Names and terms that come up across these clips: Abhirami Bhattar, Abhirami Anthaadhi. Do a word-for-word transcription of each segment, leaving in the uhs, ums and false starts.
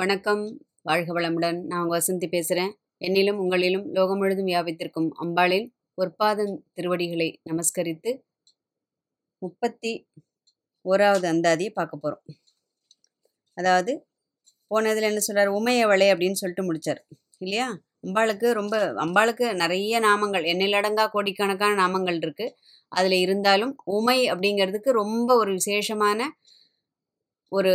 வணக்கம், வாழ்க வளமுடன். நான் உங்கள் வசந்தி பேசுகிறேன். என்னிலும் உங்களிலும் லோகம் முழுதும் வியாபித்திருக்கும் அம்பாளில் ஒற்பாதன் திருவடிகளை நமஸ்கரித்து முப்பத்தி ஓராவது அந்தாதியை பார்க்க போகிறோம். அதாவது போன இதில் என்ன சொல்கிறார், உமையவளை அப்படின்னு சொல்லிட்டு முடித்தார் இல்லையா. அம்பாளுக்கு ரொம்ப அம்பாளுக்கு நிறைய நாமங்கள், எண்ணிலடங்கா கோடிக்கணக்கான நாமங்கள் இருக்குது. அதில் இருந்தாலும் உமை அப்படிங்கிறதுக்கு ரொம்ப ஒரு விசேஷமான ஒரு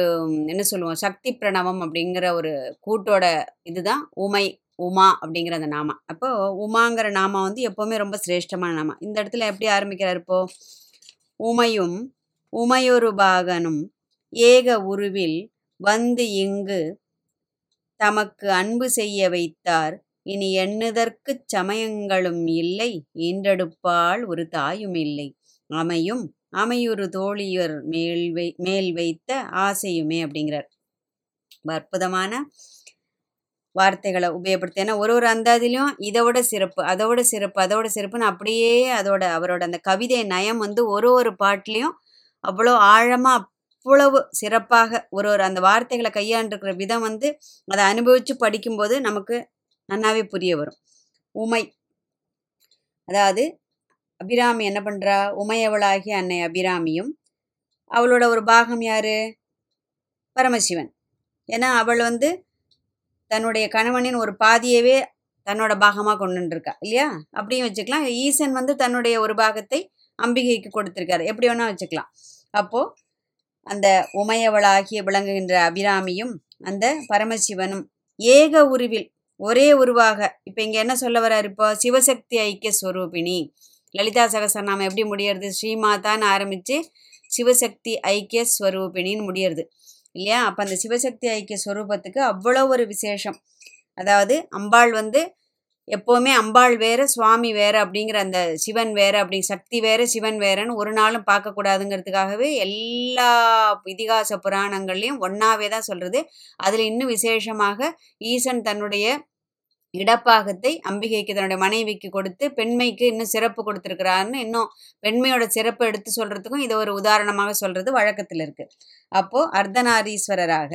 என்ன சொல்லுவோம், சக்தி பிரணவம் அப்படிங்கிற ஒரு கூட்டோட இதுதான் உமை, உமா அப்படிங்கிற அந்த நாமம். அப்போ உமாங்கிற நாமம் வந்து எப்போவுமே ரொம்ப சிரேஷ்டமான நாமம். இந்த இடத்துல எப்படி ஆரம்பிக்கிறார், இப்போது உமையும் உமையொரு பாகனும் ஏக உருவில் வந்து இங்கு தமக்கு அன்பு செய்ய வைத்தார். இனி எண்ணுதற்கு சமயங்களும் இல்லை, ஈன்றெடுப்பால் ஒரு தாயும் இல்லை. அமையும் அமையொரு தோழியர் மேல் வை மேல் வைத்த ஆசையுமே அப்படிங்கிறார். அற்புதமான வார்த்தைகளை உபயோகப்படுத்தி, ஏன்னா ஒரு ஒரு அந்தாதிலையும் இதோட சிறப்பு அதோட சிறப்பு அதோட சிறப்புன்னு அப்படியே அதோட அவரோட அந்த கவிதை நயம் வந்து ஒரு ஒரு பாட்டிலையும் அவ்வளோ ஆழமாக அவ்வளவு சிறப்பாக ஒரு ஒரு அந்த வார்த்தைகளை கையாண்டிருக்கிற விதம் வந்து அதை அனுபவித்து படிக்கும்போது நமக்கு நன்னாவே புரிய வரும். உமை, அதாவது அபிராமி என்ன பண்ணுறா, உமையவளாகிய அன்னை அபிராமியும் அவளோட ஒரு பாகம் யார், பரமசிவன். ஏன்னா அவள் வந்து தன்னுடைய கணவனின் ஒரு பாதியவே தன்னோட பாகமாக கொண்டுருக்கா இல்லையா. அப்படியும் வச்சுக்கலாம். ஈசன் வந்து தன்னுடைய ஒரு பாகத்தை அம்பிகைக்கு கொடுத்துருக்காரு, எப்படி வேணால் வச்சுக்கலாம். அப்போது அந்த உமையவளாகிய விளங்குகின்ற அபிராமியும் அந்த பரமசிவனும் ஏக உருவில் ஒரே உருவாக, இப்போ இங்கே என்ன சொல்ல வர்றாரு, இப்போ சிவசக்தி ஐக்கிய ஸ்வரூபிணி, லலிதா சகசரநாமம் எப்படி முடியறது, ஸ்ரீமாதான்னு ஆரம்பித்து சிவசக்தி ஐக்கிய ஸ்வரூபிணின்னு முடியறது இல்லையா. அப்போ அந்த சிவசக்தி ஐக்கிய ஸ்வரூபத்துக்கு அவ்வளோ ஒரு விசேஷம். அதாவது அம்பாள் வந்து எப்போவுமே அம்பாள் வேறு சுவாமி வேறு அப்படிங்கிற அந்த சிவன் வேறு அப்படி சக்தி வேறு சிவன் வேறுன்னு ஒரு நாளும் பார்க்கக்கூடாதுங்கிறதுக்காகவே எல்லா இதிகாச புராணங்கள்லையும் ஒன்றாவே தான் சொல்கிறது. அதில் இன்னும் விசேஷமாக ஈசன் தன்னுடைய இடப்பாகத்தை அம்பிகைக்கு தன்னுடைய மனைவிக்கு கொடுத்து பெண்மைக்கு இன்னும் சிறப்பு கொடுத்துருக்கிறாருன்னு இன்னும் பெண்மையோட சிறப்பை எடுத்து சொல்கிறதுக்கும் இதை ஒரு உதாரணமாக சொல்கிறது வழக்கத்தில் இருக்குது. அப்போது அர்த்தநாரீஸ்வரராக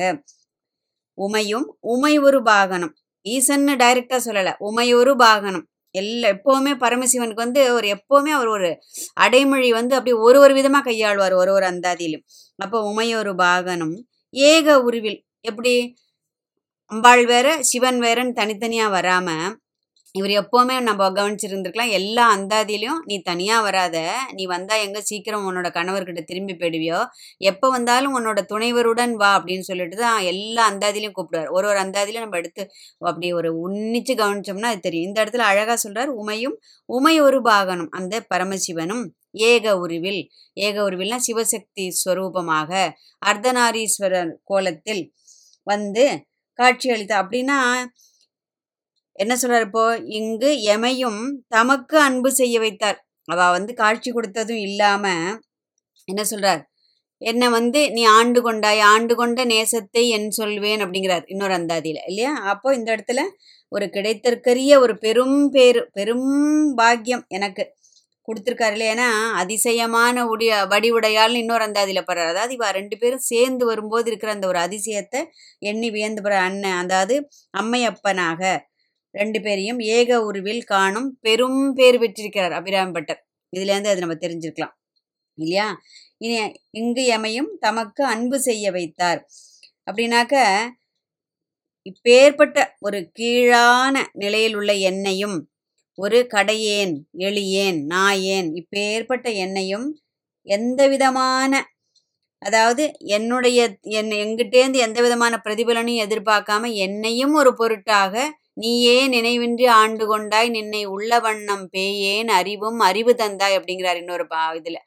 உமையும் உமை ஒரு பாகனம், ஈசன்னு டைரெக்டாக சொல்லலை, உமையொரு பாகனம். எல்லா எப்போவுமே பரமசிவனுக்கு வந்து ஒரு எப்போவுமே அவர் ஒரு அடைமொழி வந்து அப்படி ஒரு ஒரு விதமாக கையாளுவார் ஒரு ஒரு அந்தாதியிலும். அப்போ உமையொரு பாகனம் ஏக உருவில், எப்படி அம்பாள் வேற சிவன் வேறன்னு தனித்தனியாக வராமல் இவர் எப்போவுமே நம்ம கவனிச்சிருந்துருக்கலாம். எல்லா அந்தாதிலையும் நீ தனியாக வராத, நீ வந்தால் எங்கே சீக்கிரம் உன்னோட கணவர்கிட்ட திரும்பி போயிடுவியோ, எப்போ வந்தாலும் உன்னோட துணைவருடன் வா அப்படின்னு சொல்லிட்டு தான் எல்லா அந்தாதிலையும் கூப்பிடுவார். ஒரு ஒரு அந்தாதிலையும் நம்ம எடுத்து அப்படி ஒரு உன்னிச்சு கவனிச்சோம்னா அது தெரியும். இந்த இடத்துல அழகாக சொல்கிறார், உமையும் உமை ஒரு பாகனும் அந்த பரமசிவனும் ஏக உருவில், ஏக உருவில்னா சிவசக்தி ஸ்வரூபமாக அர்த்தநாரீஸ்வரர் கோலத்தில் வந்து காட்சி அளித்த அப்படின்னா என்ன சொல்றாரு, இப்போ இங்கு எமையும் தமக்கு அன்பு செய்ய வைத்தார். அவ வந்து காட்சி கொடுத்ததும் இல்லாம என்ன சொல்றார், என்னை வந்து நீ ஆண்டு கொண்டாய், ஆண்டு கொண்ட நேசத்தை என் சொல்வேன் அப்படிங்கிறார் இன்னொரு அந்தாதியில இல்லையா. அப்போ இந்த இடத்துல ஒரு கிடைத்தற்கரிய ஒரு பெரும் பேரு பெரும் பாக்கியம் எனக்கு கொடுத்துருக்காரு இல்லையா. ஏன்னா அதிசயமான உடைய வடிவுடையாள்னு இன்னொரு அந்தாதியில் போகிறார். அதாவது இவ ரெண்டு பேரும் சேர்ந்து வரும்போது இருக்கிற அந்த ஒரு அதிசயத்தை எண்ணி வியந்து போகிற அண்ணன், அதாவது அம்மையப்பனாக ரெண்டு பேரையும் ஏக உருவில் காணும் பெரும் பேர் பெற்றிருக்கிறார் அபிராமி பட்டர். இதுலேருந்து அது நம்ம தெரிஞ்சிருக்கலாம் இல்லையா. இனி இங்கு எமையும் தமக்கு அன்பு செய்ய வைத்தார் அப்படின்னாக்க, இப்பேற்பட்ட ஒரு கீழான நிலையில் உள்ள என்னையும் ஒரு கடையேன் எளியேன் நாயேன் இப்பேற்பட்ட என்னையும் எந்த விதமான, அதாவது என்னுடைய என் எங்கிட்டேந்து எந்த விதமான பிரதிபலனையும் எதிர்பார்க்காம என்னையும் ஒரு பொருட்டாக நீயே நினைவின்றி ஆண்டு கொண்டாய், நின்னை உள்ள வண்ணம் பேயேன் அறிவும் அறிவு தந்தாய் அப்படிங்கிறார் இன்னொரு பா இதில்.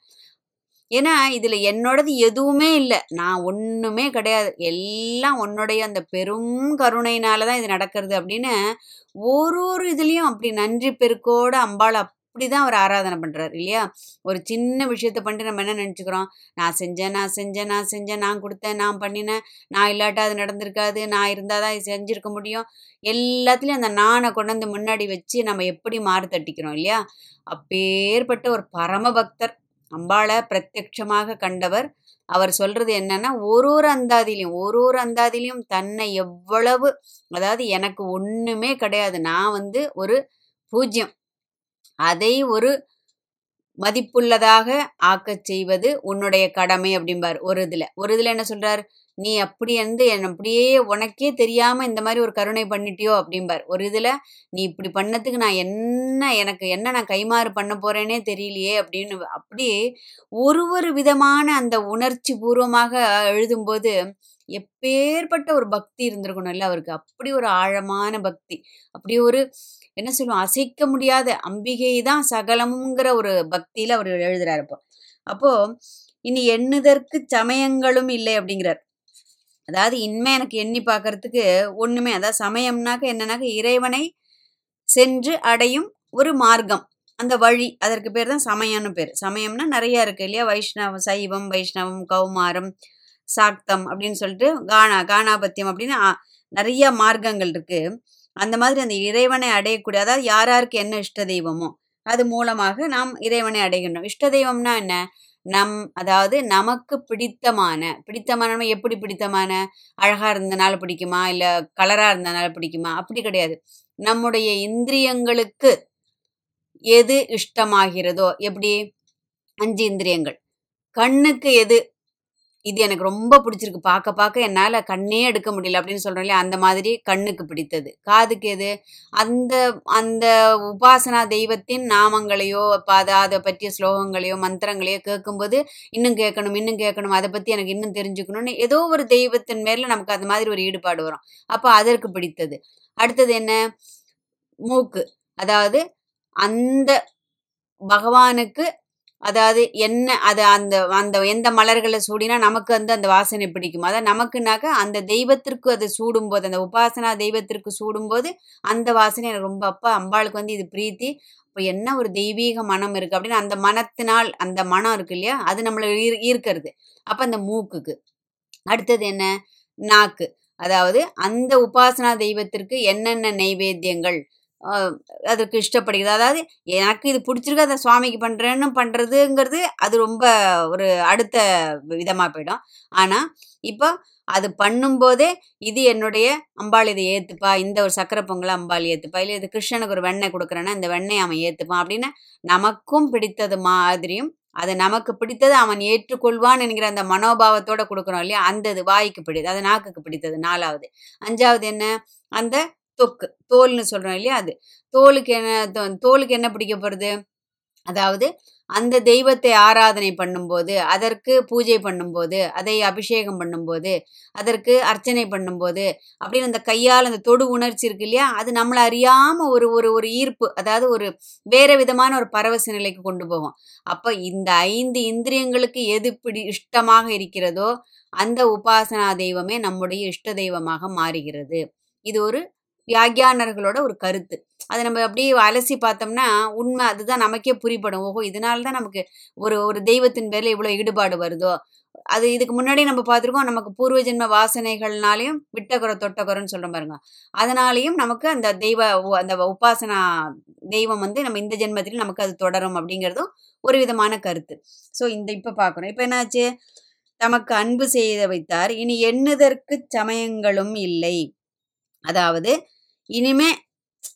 ஏன்னா இதில் என்னோடது எதுவுமே இல்லை, நான் ஒன்றுமே கிடையாது, எல்லாம் உன்னுடைய அந்த பெரும் கருணையினால தான் இது நடக்கிறது அப்படின்னு ஒரு ஒரு இதுலேயும் அப்படி நன்றி பெருக்கோடு அம்பாள் அப்படி தான் அவர் ஆராதனை பண்ணுறாரு இல்லையா. ஒரு சின்ன விஷயத்தை பண்ணிட்டு நம்ம என்ன நினச்சிக்கிறோம், நான் செஞ்சேன் நான் செஞ்சேன் நான் செஞ்சேன் நான் கொடுத்தேன் நான் பண்ணினேன் நான் இல்லாட்டா அது நடந்திருக்காது நான் இருந்தால் தான் இது செஞ்சுருக்க முடியும், எல்லாத்துலேயும் அந்த நானை கொண்டாந்து முன்னாடி வச்சு நம்ம எப்படி மாறு தட்டிக்கிறோம் இல்லையா. அப்பேற்பட்ட ஒரு பரமபக்தர் அம்பாளை பிரத்யட்சமாக கண்டவர். அவர் சொல்றது என்னன்னா, ஒரு ஒரு அந்தாதிலையும் ஒரு ஒரு அந்தாதிலையும் தன்னை எவ்வளவு, அதாவது எனக்கு ஒண்ணுமே கிடையாது, நான் வந்து ஒரு பூஜ்யம், அதை ஒரு மதிப்புள்ளதாக ஆக்கச் செய்வது உன்னுடைய கடமை அப்படிம்பார். ஒரு இதுல ஒரு இதுல என்ன சொல்றார், நீ அப்படி வந்து என் அப்படியே உனக்கே தெரியாம இந்த மாதிரி ஒரு கருணை பண்ணிட்டியோ அப்படிம்பார். ஒரு இதுல நீ இப்படி பண்ணதுக்கு நான் என்ன எனக்கு என்ன நான் கைமாறு பண்ண போறேனே தெரியலையே அப்படின்னு. அப்படி ஒரு ஒரு விதமான அந்த உணர்ச்சி பூர்வமாக எழுதும்போது எப்பேற்பட்ட ஒரு பக்தி இருந்திருக்கணும் இல்லை அவருக்கு, அப்படி ஒரு ஆழமான பக்தி, அப்படி ஒரு என்ன சொல்லுவோம் அசைக்க முடியாத அம்பிகை தான் சகலமுங்கிற ஒரு பக்தியில அவர் எழுதுறாரு. இப்போ அப்போ இனி எண்ணுதற்கு சமயங்களும் இல்லை அப்படிங்கிறார். அதாவது இனிமே எனக்கு எண்ணி பார்க்கறதுக்கு ஒண்ணுமே, அதாவது சமயம்னாக்க என்னன்னாக்க இறைவனை சென்று அடையும் ஒரு மார்க்கம், அந்த வழி, அதற்கு பேர் தான் சமயம்னு பேர். சமயம்னா நிறைய இருக்கு இல்லையா, வைஷ்ணவம், சைவம், வைஷ்ணவம், கௌமாரம், சாக்தம் அப்படின்னு சொல்லிட்டு கானா கானாபத்தியம் அப்படின்னு நிறைய மார்க்கங்கள் இருக்கு. அந்த மாதிரி அந்த இறைவனை அடையக்கூடிய, அதாவது யாராருக்கு என்ன இஷ்ட தெய்வமோ அது மூலமாக நாம் இறைவனை அடைகின்றோம். இஷ்ட தெய்வம்னா என்ன, நம் அதாவது நமக்கு பிடித்தமான பிடித்தமான எப்படி பிடித்தமான, அழகா இருந்தனால பிடிக்குமா இல்ல கலரா இருந்தனால பிடிக்குமா, அப்படி கிடையாது. நம்முடைய இந்திரியங்களுக்கு எது இஷ்டமாகிறதோ, எப்படி அஞ்சு இந்திரியங்கள், கண்ணுக்கு எது இது எனக்கு ரொம்ப பிடிச்சிருக்கு, பார்க்க பார்க்க என்னால் கண்ணே எடுக்க முடியல அப்படின்னு சொல்கிறோம் இல்லையா, அந்த மாதிரி கண்ணுக்கு பிடித்தது. காதுக்கு எது, அந்த அந்த உபாசனா தெய்வத்தின் நாமங்களையோ பாதா அதை பற்றிய ஸ்லோகங்களையோ மந்திரங்களையோ கேட்கும்போது இன்னும் கேட்கணும் இன்னும் கேட்கணும் அதை பற்றி எனக்கு இன்னும் தெரிஞ்சுக்கணும்னு ஏதோ ஒரு தெய்வத்தின் மேல நமக்கு அது மாதிரி ஒரு ஈடுபாடு வரும். அப்போ அதற்கு பிடித்தது. அடுத்தது என்ன, மூக்கு, அதாவது அந்த பகவானுக்கு அதாவது என்ன அது அந்த அந்த எந்த மலர்களை சூடினா நமக்கு வந்து அந்த வாசனை பிடிக்கும், அதாவது நமக்குனாக்கா அந்த தெய்வத்திற்கு அது சூடும்போது, அந்த உபாசனா தெய்வத்திற்கு சூடும்போது அந்த வாசனை எனக்கு ரொம்ப, அப்பா அம்பாளுக்கு வந்து இது பிரீத்தி, இப்போ என்ன ஒரு தெய்வீக மனம் இருக்குது அப்படின்னு அந்த மனத்தினால் அந்த மனம் இருக்கு இல்லையா அது நம்மளை ஈர் ஈர்க்கிறது. அப்போ அந்த மூக்குக்கு. அடுத்தது என்ன, நாக்கு, அதாவது அந்த உபாசனா தெய்வத்திற்கு என்னென்ன நைவேத்தியங்கள் அதற்கு இஷ்டப்படுகிறது, அதாவது எனக்கு இது பிடிச்சிருக்கு அதை சுவாமிக்கு பண்ணுறேன்னு பண்ணுறதுங்கிறது அது ரொம்ப ஒரு அடுத்த விதமாக போயிடும். ஆனால் இப்போ அது பண்ணும்போதே இது என்னுடைய அம்பாள் இதை ஏற்றுப்பா, இந்த ஒரு சக்கரை பொங்கலை அம்பாள் ஏற்றுப்பா, இல்லை இது கிருஷ்ணனுக்கு ஒரு வெண்ணெய் கொடுக்குறேன்னா இந்த வெண்ணெய் அவன் ஏற்றுப்பான் அப்படின்னு நமக்கும் பிடித்தது மாதிரியும் அது நமக்கு பிடித்தது அவன் ஏற்றுக்கொள்வான் என்கிற அந்த மனோபாவத்தோடு கொடுக்குறோம் இல்லையா, அந்த இது வாய்க்கு பிடித்தது, அது நாக்குக்கு பிடித்தது. நாலாவது. அஞ்சாவது என்ன, அந்த தொக்கு, தோல்னு சொல்றோம் இல்லையா, அது தோலுக்கு என்ன தோலுக்கு என்ன பிடிக்க போறது, அதாவது அந்த தெய்வத்தை ஆராதனை பண்ணும்போது, அதற்கு பூஜை பண்ணும்போது, அதை அபிஷேகம் பண்ணும்போது, அதற்கு அர்ச்சனை பண்ணும்போது அப்படின்னு அந்த கையால் அந்த தொடு உணர்ச்சி இருக்கு இல்லையா, அது நம்மளை அறியாம ஒரு ஒரு ஒரு ஈர்ப்பு, அதாவது ஒரு வேற விதமான ஒரு பரவச நிலைக்கு கொண்டு போகும். அப்போ இந்த ஐந்து இந்திரியங்களுக்கு எது பிடி இஷ்டமாக இருக்கிறதோ அந்த உபாசனா தெய்வமே நம்முடைய இஷ்ட தெய்வமாக மாறுகிறது. இது ஒரு வியாக்கியானர்களோட ஒரு கருத்து. அதை நம்ம அப்படியே அலசி பார்த்தோம்னா உண்மை அதுதான் நமக்கே புரிப்படும். ஓஹோ, இதனால்தான் நமக்கு ஒரு ஒரு தெய்வத்தின் பேரில் இவ்வளோ ஈடுபாடு வருதோ. அது இதுக்கு முன்னாடி நம்ம பார்த்துருக்கோம், நமக்கு பூர்வ ஜென்ம வாசனைகள்னாலையும் விட்டக்குறை தொட்டக்குறன்னு சொல்கிற பாருங்க, அதனாலையும் நமக்கு அந்த தெய்வ அந்த உபாசனா தெய்வம் வந்து நம்ம இந்த ஜென்மத்திலையும் நமக்கு அது தொடரும் அப்படிங்கிறதும் ஒரு விதமான கருத்து. ஸோ இந்த இப்போ பார்க்குறோம். இப்போ என்னாச்சு, தமக்கு அன்பு செய்த வைத்தார், இனி எண்ணுதற்கு சமயங்களும் இல்லை. அதாவது இனிமே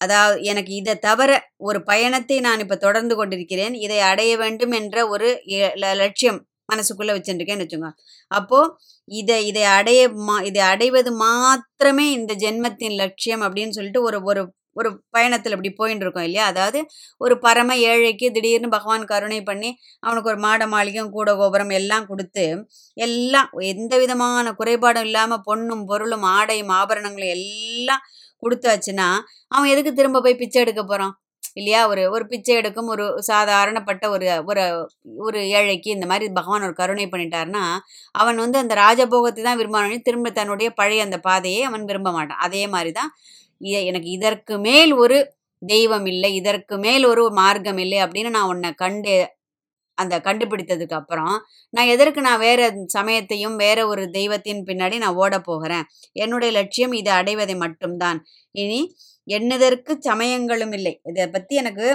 அதாவது எனக்கு இதை தவிர ஒரு பயணத்தை நான் இப்போ தொடர்ந்து கொண்டிருக்கிறேன், இதை அடைய வேண்டும் என்ற ஒரு லட்சியம் மனசுக்குள்ளே வச்சுருக்கேன்னு வச்சுக்கோங்க. அப்போது இதை இதை அடைய மா இதை அடைவது மாத்திரமே இந்த ஜென்மத்தின் லட்சியம் அப்படின்னு சொல்லிட்டு ஒரு ஒரு ஒரு பயணத்தில் இப்படி போயின்னு இருக்கோம் இல்லையா. அதாவது ஒரு பரம ஏழைக்கு திடீர்னு பகவான் கருணை பண்ணி அவனுக்கு ஒரு மாட மாளிகையும் கூட கோபுரம் எல்லாம் கொடுத்து எல்லாம் எந்த விதமான குறைபாடும் இல்லாமல் பொண்ணும் பொருளும் ஆடையும் ஆபரணங்களும் எல்லாம் கொடுத்தாச்சுன்னா அவன் எதுக்கு திரும்ப போய் பிச்சை எடுக்க போகிறான் இல்லையா. ஒரு ஒரு பிச்சை எடுக்கும் ஒரு சாதாரணப்பட்ட ஒரு ஒரு ஒரு ஏழைக்கு இந்த மாதிரி பகவான் ஒரு கருணை பண்ணிட்டாருன்னா அவன் வந்து அந்த ராஜபோகத்தை தான் விரும்பானே, திரும்ப தன்னுடைய பழைய அந்த பாதையை அவன் விரும்ப மாட்டான். அதே மாதிரி தான் எனக்கு இதற்கு மேல் ஒரு தெய்வம் இல்லை, இதற்கு மேல் ஒரு மார்க்கம் இல்லை அப்படின்னு நான் உன்னை கண்டு அந்த கண்டுபிடித்ததுக்கு அப்புறம் நான் எதற்கு நான் வேற சமயத்தையும் வேற ஒரு தெய்வத்தின் பின்னாடி நான் ஓட போகிறேன், என்னுடைய லட்சியம் இதை அடைவதை மட்டும்தான். இனி என்னதற்கு சமயங்களும் இல்லை. இதை பற்றி எனக்கு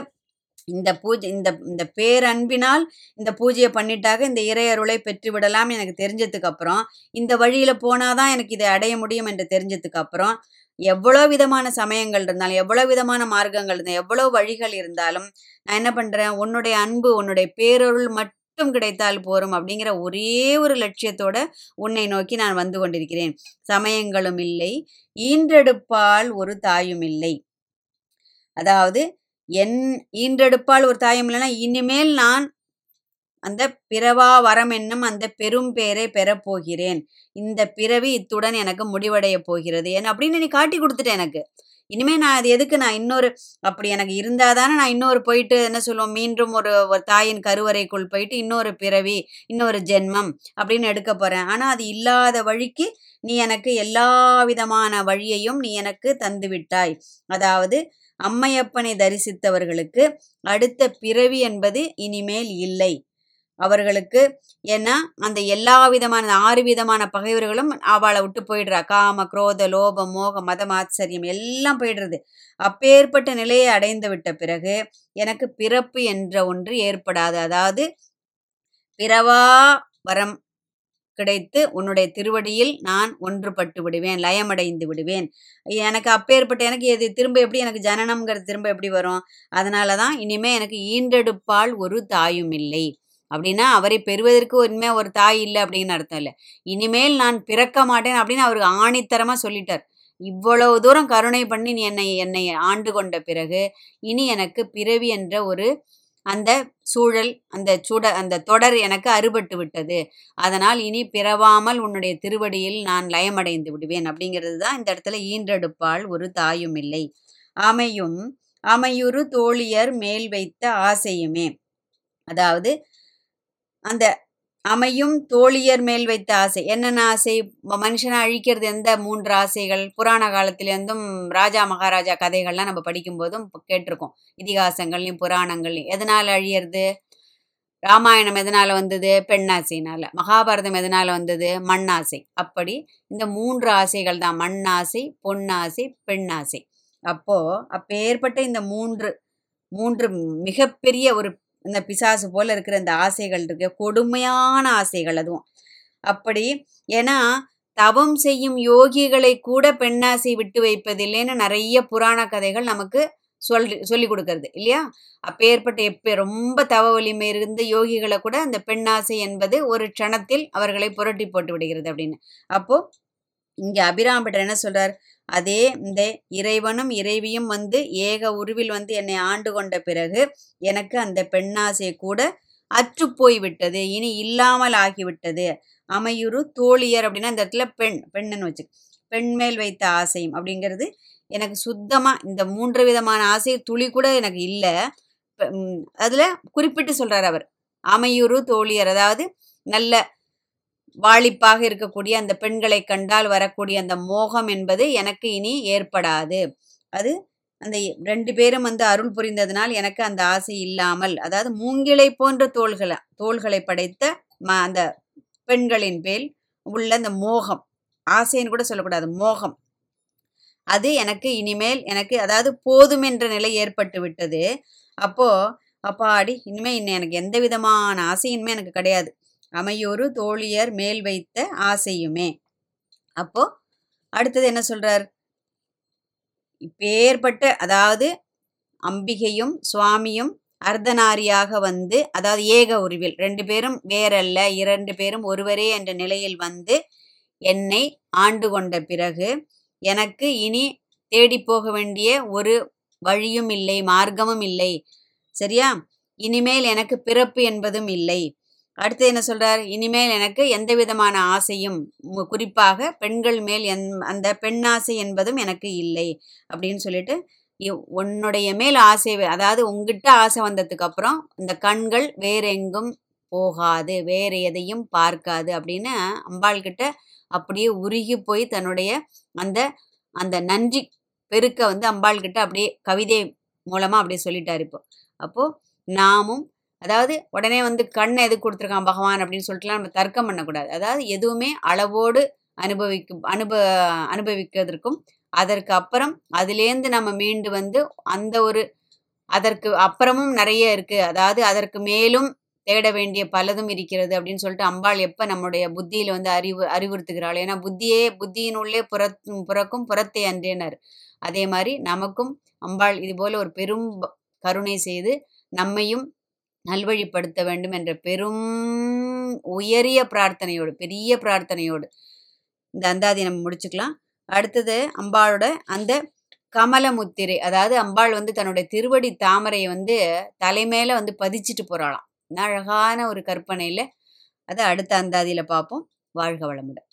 இந்த பூஜை இந்த இந்த பேரன்பினால் இந்த பூஜையை பண்ணிட்டாக இந்த இறையருளை பெற்று விடலாம் எனக்கு தெரிஞ்சதுக்கு அப்புறம், இந்த வழியில் போனாதான் எனக்கு இதை அடைய முடியும் என்று தெரிஞ்சதுக்கு அப்புறம், எவ்வளோ விதமான சமயங்கள் இருந்தாலும் எவ்வளோ விதமான மார்க்கங்கள் இருந்தாலும் எவ்வளோ வழிகள் இருந்தாலும் நான் என்ன பண்ணுறேன், உன்னுடைய அன்பு உன்னுடைய பேரருள் மட்டும் கிடைத்தால் போரும் அப்படிங்கிற ஒரே ஒரு லட்சியத்தோட உன்னை நோக்கி நான் வந்து கொண்டிருக்கிறேன். சமயங்களும் இல்லை, ஈன்றெடுப்பால் ஒரு தாயும் இல்லை. அதாவது என் ஈன்றெடுப்பால் ஒரு தாயம் இல்லைன்னா இனிமேல் நான் அந்த பிறவா வரம் என்னும் அந்த பெரும் பேரை பெறப்போகிறேன், இந்த பிறவி இத்துடன் எனக்கு முடிவடைய போகிறது என் அப்படின்னு நீ காட்டி கொடுத்துட்டேன் எனக்கு. இனிமே நான் அது எதுக்கு நான் இன்னொரு அப்படி எனக்கு இருந்தால் தானே நான் இன்னொரு போயிட்டு என்ன சொல்லுவோம், மீண்டும் ஒரு ஒரு தாயின் கருவறைக்குள் போயிட்டு இன்னொரு பிறவி இன்னொரு ஜென்மம் அப்படின்னு எடுக்க போகிறேன். ஆனால் அது இல்லாத வழிக்கு நீ எனக்கு எல்லா விதமான வழியையும் நீ எனக்கு தந்து விட்டாய். அதாவது அம்மையப்பனை தரிசித்தவர்களுக்கு அடுத்த பிறவி என்பது இனிமேல் இல்லை அவர்களுக்கு. ஏன்னா அந்த எல்லா விதமான ஆறு விதமான பகைவர்களும் அவளை விட்டு போயிடுறா, காம குரோத லோப மோக மதம் ஆச்சரியம் எல்லாம் போயிடுறது. அப்பேற்பட்ட நிலையை அடைந்து விட்ட பிறகு எனக்கு பிறப்பு என்ற ஒன்று ஏற்படாது. அதாவது பிறவா வரம் கிடைத்து உன்னுடைய திருவடியில் நான் ஒன்றுபட்டு விடுவேன், லயமடைந்து விடுவேன். எனக்கு அப்பேற்பட்ட எனக்கு எது திரும்ப எப்படி எனக்கு ஜனனம்ங்கிறது திரும்ப எப்படி வரும்? அதனால தான் இனிமேல் எனக்கு ஈன்றெடுப்பால் ஒரு தாயும் இல்லை அப்படின்னா அவரை பெறுவதற்கு இனிமேல் ஒரு தாய் இல்லை அப்படின்னு அர்த்தம் இல்லை. இனிமேல் நான் பிறக்க மாட்டேன் அப்படின்னு அவருக்கு ஆணித்தரமாக சொல்லிட்டார். இவ்வளவு தூரம் கருணை பண்ணி நீ என்னை என்னை ஆண்டு கொண்ட பிறகு இனி எனக்கு பிறவி என்ற ஒரு அந்த சூழல் அந்த சுட அந்த தொடர் எனக்கு அறுபட்டு விட்டது. அதனால் இனி பிறவாமல் உன்னுடைய திருவடியில் நான் லயமடைந்து விடுவேன் அப்படிங்கிறது தான் இந்த இடத்துல ஈன்றெடுப்பால் ஒரு தாயும் இல்லை. அமையும் அமையுறு தோழியர் மேல் வைத்த ஆசையுமே, அதாவது அந்த அமையும் தோழியர் மேல் வைத்த ஆசை. என்னென்ன ஆசை? மனுஷனை அழிக்கிறது எந்த மூன்று ஆசைகள் புராண காலத்திலேருந்தும் ராஜா மகாராஜா கதைகள்லாம் நம்ம படிக்கும்போதும் கேட்டிருக்கோம், இதிகாசங்கள்லையும் புராணங்கள்லையும். எதனால் அழியிறது? ராமாயணம் எதனால் வந்தது? பெண்ணாசைனால். மகாபாரதம் எதனால் வந்தது? மண்ணாசை. அப்படி இந்த மூன்று ஆசைகள் தான், மண்ணாசை பொன்னாசை பெண்ணாசை. அப்போது அப்பேற்பட்ட இந்த மூன்று மூன்று மிகப்பெரிய ஒரு இந்த பிசாசு போல் இருக்கிற இந்த ஆசைகள் இருக்கு, கொடுமையான ஆசைகள் அதுவும். அப்படி ஏன்னா தவம் செய்யும் யோகிகளை கூட பெண்ணாசை விட்டு வைப்பதில்லைன்னு நிறைய புராண கதைகள் நமக்கு சொல் சொல்லி கொடுக்கறது இல்லையா? அப்பேற்பட்ட எப்போ ரொம்ப தவ வலிமை இருந்து யோகிகளை கூட அந்த பெண்ணாசை என்பது ஒரு க்ஷணத்தில் அவர்களை புரட்டி போட்டு விடுகிறது அப்படின்னு. அப்போது இங்கே அபிராமி பட்டர் என்ன சொல்கிறார், அதே இந்த இறைவனும் இறைவியும் வந்து ஏக உருவில் வந்து என்னை ஆண்டு கொண்ட பிறகு எனக்கு அந்த பெண்ணாசை கூட அற்றுப்போய்விட்டது, இனி இல்லாமல் ஆகிவிட்டது. அமையுறு தோழியர் அப்படின்னா இந்த இடத்துல பெண் பெண்ணுன்னு வச்சு பெண்மேல் வைத்த ஆசையும் அப்படிங்கிறது எனக்கு சுத்தமாக இந்த மூன்று விதமான ஆசை துளி கூட எனக்கு இல்லை. அதில் குறிப்பிட்டு சொல்கிறார் அவர் அமையுறு தோழியர், அதாவது நல்ல வாலிப்பாக இருக்கக்கூடிய அந்த பெண்களை கண்டால் வரக்கூடிய அந்த மோகம் என்பது எனக்கு இனி ஏற்படாது. அது அந்த ரெண்டு பேரும் வந்து அருள் புரிந்ததினால் எனக்கு அந்த ஆசை இல்லாமல், அதாவது மூங்கிலை போன்ற தோள்களை தோள்களை படைத்த ம அந்த பெண்களின் பேர் உள்ள அந்த மோகம், ஆசைன்னு கூட சொல்லக்கூடாது மோகம், அது எனக்கு இனிமேல் எனக்கு அதாவது போதும் என்ற நிலை ஏற்பட்டு விட்டது. அப்போது அப்பாடி இனிமேல் இன்னும் எனக்கு எந்த விதமான ஆசையுமே எனக்கு கிடையாது. அமையோரு தோழியர் மேல் வைத்த ஆசையுமே. அப்போ அடுத்தது என்ன சொல்றார், இப்பேற்பட்ட அதாவது அம்பிகையும் சுவாமியும் அர்த்தநாரியாக வந்து, அதாவது ஏக உருவில் ரெண்டு பேரும் வேறல்ல இரண்டு பேரும் ஒருவரே என்ற நிலையில் வந்து என்னை ஆண்டு கொண்ட பிறகு எனக்கு இனி தேடி போக வேண்டிய ஒரு வழியும் இல்லை மார்க்கமும் இல்லை, சரியா? இனிமேல் எனக்கு பிறப்பு என்பதும் இல்லை. அடுத்து என்ன சொல்கிறார், இனிமேல் எனக்கு எந்த விதமான ஆசையும் குறிப்பாக பெண்கள் மேல் என் அந்த பெண்ணாசை என்பதும் எனக்கு இல்லை அப்படின்னு சொல்லிட்டு உன்னுடைய மேல் ஆசை, அதாவது உங்ககிட்ட ஆசை வந்ததுக்கப்புறம் இந்த கண்கள் வேறெங்கும் போகாது வேறு எதையும் பார்க்காது அப்படின்னு அம்பாள்கிட்ட அப்படியே உருகி போய் தன்னுடைய அந்த அந்த நன்றி பெருக்க வந்து அம்பாள்கிட்ட அப்படியே கவிதை மூலமாக அப்படியே சொல்லிட்டார். இப்போ அப்போது நாமும் அதாவது உடனே வந்து கண்ணை எது கொடுத்துருக்கான் பகவான் அப்படின்னு சொல்லிட்டுலாம் நம்ம தர்க்கம் பண்ணக்கூடாது. அதாவது எதுவுமே அளவோடு அனுபவிக்கும் அனுப அனுபவிக்கிறதுக்கும் அதற்கு அப்புறம் அதுலேருந்து நம்ம மீண்டு வந்து அந்த ஒரு அதற்கு அப்புறமும் நிறைய இருக்கு, அதாவது அதற்கு மேலும் தேட வேண்டிய பலதும் இருக்கிறது அப்படின்னு சொல்லிட்டு அம்பாள் எப்ப நம்முடைய புத்தியில வந்து அறிவு அறிவுறுத்துகிறாள். ஏன்னா புத்தியே புத்தியினுள்ளே புற புறக்கும் புறத்தை அன்றேனர். அதே மாதிரி நமக்கும் அம்பாள் இது போல ஒரு பெரும் கருணை செய்து நம்மையும் நல்வழிப்படுத்த வேண்டும் என்ற பெரும் உயரிய பிரார்த்தனையோடு பெரிய பிரார்த்தனையோடு இந்த அந்தாதி நம்ம முடிச்சுக்கலாம். அடுத்தது அம்பாளோட அந்த கமல முத்திரை, அதாவது அம்பாள் வந்து தன்னுடைய திருவடி தாமரையை வந்து தலைமையில வந்து பதிச்சுட்டு போறாளாம். அழகான ஒரு கற்பனையில அதை அடுத்த அந்தாதியில பார்ப்போம். வாழ்க வளமுடன்.